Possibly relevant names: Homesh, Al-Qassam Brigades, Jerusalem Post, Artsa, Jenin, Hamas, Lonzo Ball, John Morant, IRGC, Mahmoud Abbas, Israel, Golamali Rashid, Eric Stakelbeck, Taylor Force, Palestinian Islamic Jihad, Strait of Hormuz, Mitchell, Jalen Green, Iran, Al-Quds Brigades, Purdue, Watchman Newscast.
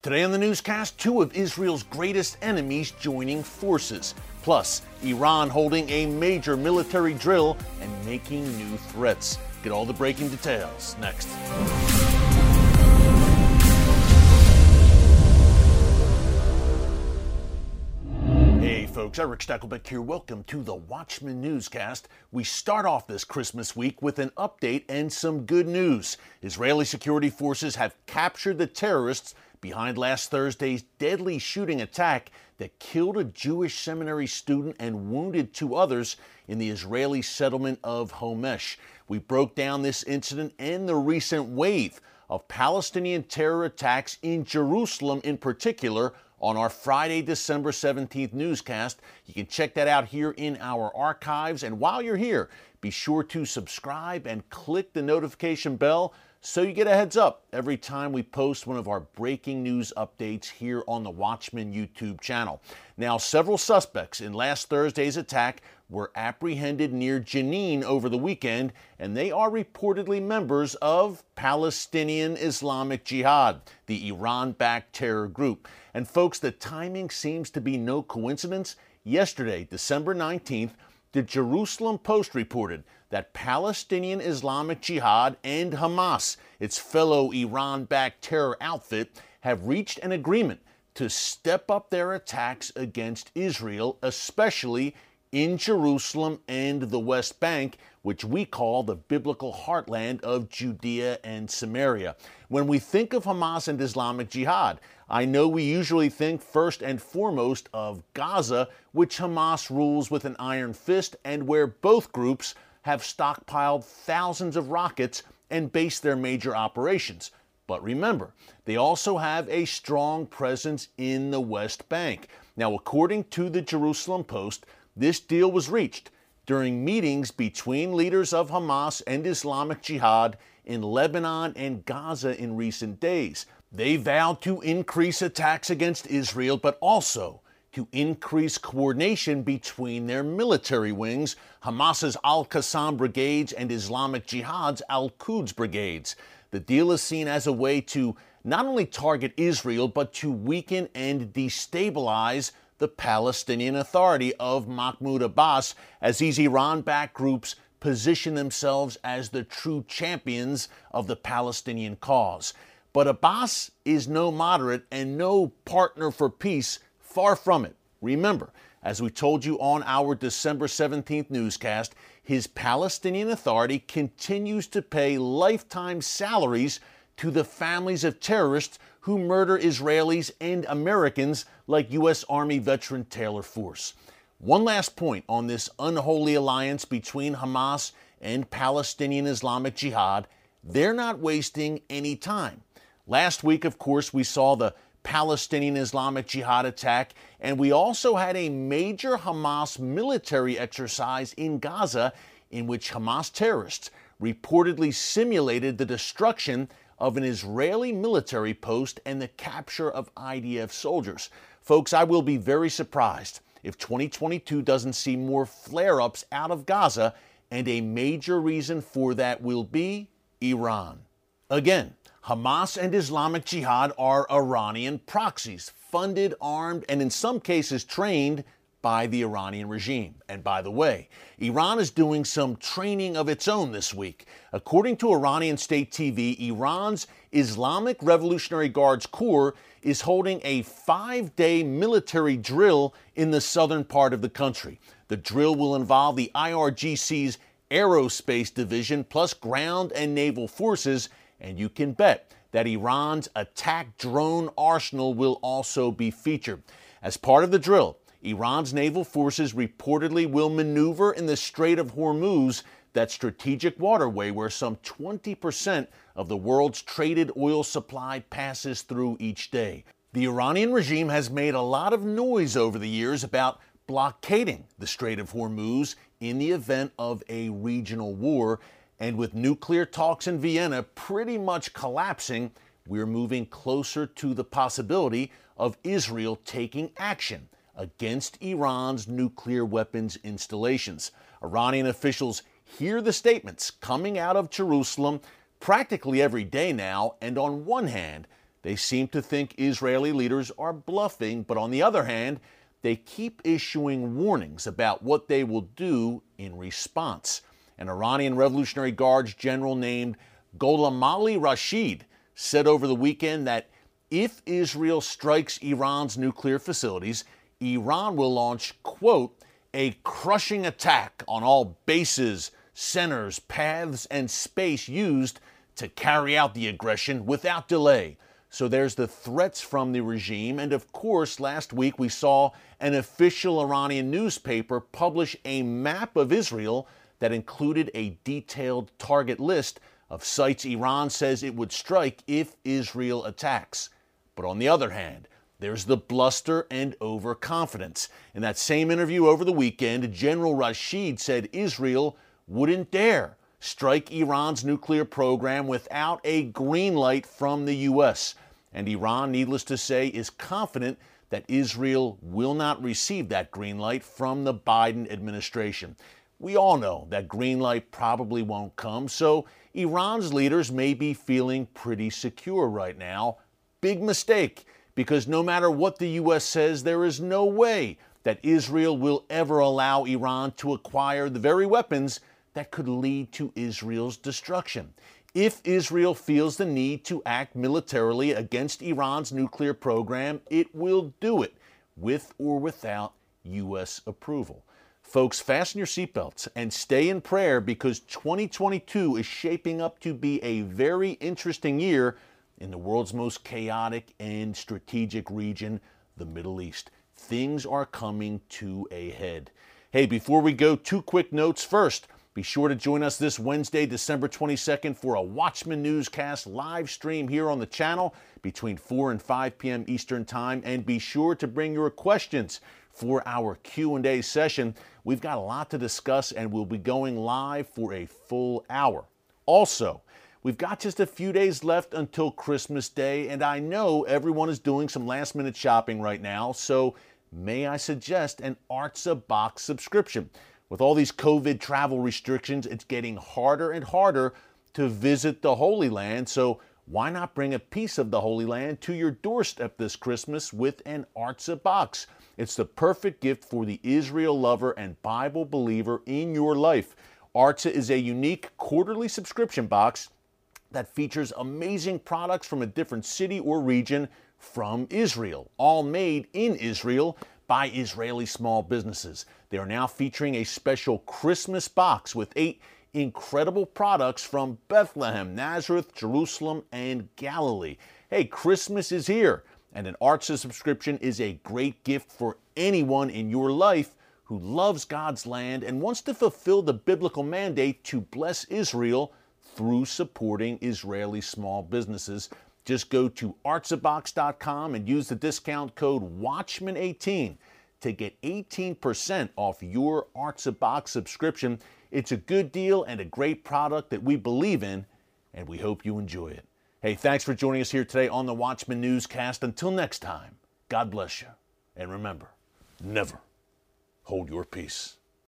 Today on the newscast, two of Israel's greatest enemies joining forces, plus Iran holding a major military drill and making new threats. Get all the breaking details next. Hey folks, Eric Stakelbeck here. Welcome to the Watchman Newscast. We start off this Christmas week with an update and some good news. Israeli security forces have captured the terrorists behind last Thursday's deadly shooting attack that killed a Jewish seminary student and wounded two others in the Israeli settlement of Homesh. We broke down this incident and the recent wave of Palestinian terror attacks in Jerusalem in particular on our Friday, December 17th newscast. You can check that out here in our archives. And while you're here, be sure to subscribe and click the notification bell so you get a heads up every time we post one of our breaking news updates here on the Watchman YouTube channel. Now, several suspects in last Thursday's attack were apprehended near Jenin over the weekend, and they are reportedly members of Palestinian Islamic Jihad, the Iran-backed terror group. And folks, the timing seems to be no coincidence. Yesterday, December 19th, the Jerusalem Post reported that Palestinian Islamic Jihad and Hamas, its fellow Iran-backed terror outfit, have reached an agreement to step up their attacks against Israel, especially in Jerusalem and the West Bank, which we call the biblical heartland of Judea and Samaria. When we think of Hamas and Islamic Jihad, I know we usually think first and foremost of Gaza, which Hamas rules with an iron fist and where both groups have stockpiled thousands of rockets and based their major operations. But remember, they also have a strong presence in the West Bank. Now, according to the Jerusalem Post, this deal was reached during meetings between leaders of Hamas and Islamic Jihad in Lebanon and Gaza in recent days. They vowed to increase attacks against Israel, but also to increase coordination between their military wings, Hamas's Al-Qassam Brigades and Islamic Jihad's Al-Quds Brigades. The deal is seen as a way to not only target Israel, but to weaken and destabilize the Palestinian Authority of Mahmoud Abbas as these Iran-backed groups position themselves as the true champions of the Palestinian cause. But Abbas is no moderate and no partner for peace, far from it. Remember, as we told you on our December 17th newscast, his Palestinian Authority continues to pay lifetime salaries to the families of terrorists who murder Israelis and Americans like U.S. Army veteran Taylor Force. One last point on this unholy alliance between Hamas and Palestinian Islamic Jihad: they're not wasting any time. Last week, of course, we saw the Palestinian Islamic Jihad attack, and we also had a major Hamas military exercise in Gaza in which Hamas terrorists reportedly simulated the destruction of an Israeli military post and the capture of IDF soldiers. Folks, I will be very surprised if 2022 doesn't see more flare-ups out of Gaza, and a major reason for that will be Iran. Again, Hamas and Islamic Jihad are Iranian proxies, funded, armed, and in some cases trained by the Iranian regime. And by the way, Iran is doing some training of its own this week. According to Iranian state TV, Iran's Islamic Revolutionary Guards Corps is holding a 5-day military drill in the southern part of the country. The drill will involve the IRGC's Aerospace Division plus ground and naval forces, and you can bet that Iran's attack drone arsenal will also be featured. As part of the drill, Iran's naval forces reportedly will maneuver in the Strait of Hormuz, that strategic waterway where some 20% of the world's traded oil supply passes through each day. The Iranian regime has made a lot of noise over the years about blockading the Strait of Hormuz in the event of a regional war, and with nuclear talks in Vienna pretty much collapsing, we're moving closer to the possibility of Israel taking action against Iran's nuclear weapons installations. Iranian officials hear the statements coming out of Jerusalem practically every day now, and on one hand, They seem to think Israeli leaders are bluffing, but on the other hand, they keep issuing warnings about what they will do in response. An Iranian Revolutionary Guards general named Golamali Rashid said over the weekend that if Israel strikes Iran's nuclear facilities, Iran will launch, quote, a crushing attack on all bases, centers, paths, and space used to carry out the aggression without delay. So there's the threats from the regime. And of course, last week we saw an official Iranian newspaper publish a map of Israel that included a detailed target list of sites Iran says it would strike if Israel attacks. But on the other hand, there's the bluster and overconfidence. In that same interview over the weekend, General Rashid said Israel wouldn't dare strike Iran's nuclear program without a green light from the U.S. And Iran, needless to say, is confident that Israel will not receive that green light from the Biden administration. We all know that green light probably won't come, so Iran's leaders may be feeling pretty secure right now. Big mistake, because no matter what the U.S. says, there is no way that Israel will ever allow Iran to acquire the very weapons that could lead to Israel's destruction. If Israel feels the need to act militarily against Iran's nuclear program, it will do it, with or without U.S. approval. Folks, fasten your seatbelts and stay in prayer, because 2022 is shaping up to be a very interesting year in the world's most chaotic and strategic region, the Middle East. Things are coming to a head. Hey, before we go, two quick notes. First, be sure to join us this Wednesday, December 22nd, for a Watchman Newscast live stream here on the channel between 4 and 5 p.m. Eastern Time. And be sure to bring your questions for our Q&A session. We've got a lot to discuss, and we'll be going live for a full hour. Also, we've got just a few days left until Christmas Day, and I know everyone is doing some last-minute shopping right now, so may I suggest an Artsa box subscription? With all these COVID travel restrictions, it's getting harder and harder to visit the Holy Land, so why not bring a piece of the Holy Land to your doorstep this Christmas with an Artsa box? It's the perfect gift for the Israel lover and Bible believer in your life. Artsa is a unique quarterly subscription box that features amazing products from a different city or region from Israel, all made in Israel by Israeli small businesses. They are now featuring a special Christmas box with 8 incredible products from Bethlehem, Nazareth, Jerusalem, and Galilee. Hey, Christmas is here, and an Artsa subscription is a great gift for anyone in your life who loves God's land and wants to fulfill the biblical mandate to bless Israel through supporting Israeli small businesses. Just go to artsabox.com and use the discount code WATCHMAN18 to get 18% off your Artsa box subscription. It's a good deal and a great product that we believe in, and we hope you enjoy it. Hey, thanks for joining us here today on the Watchman Newscast. Until next time, God bless you. And remember, never hold your peace.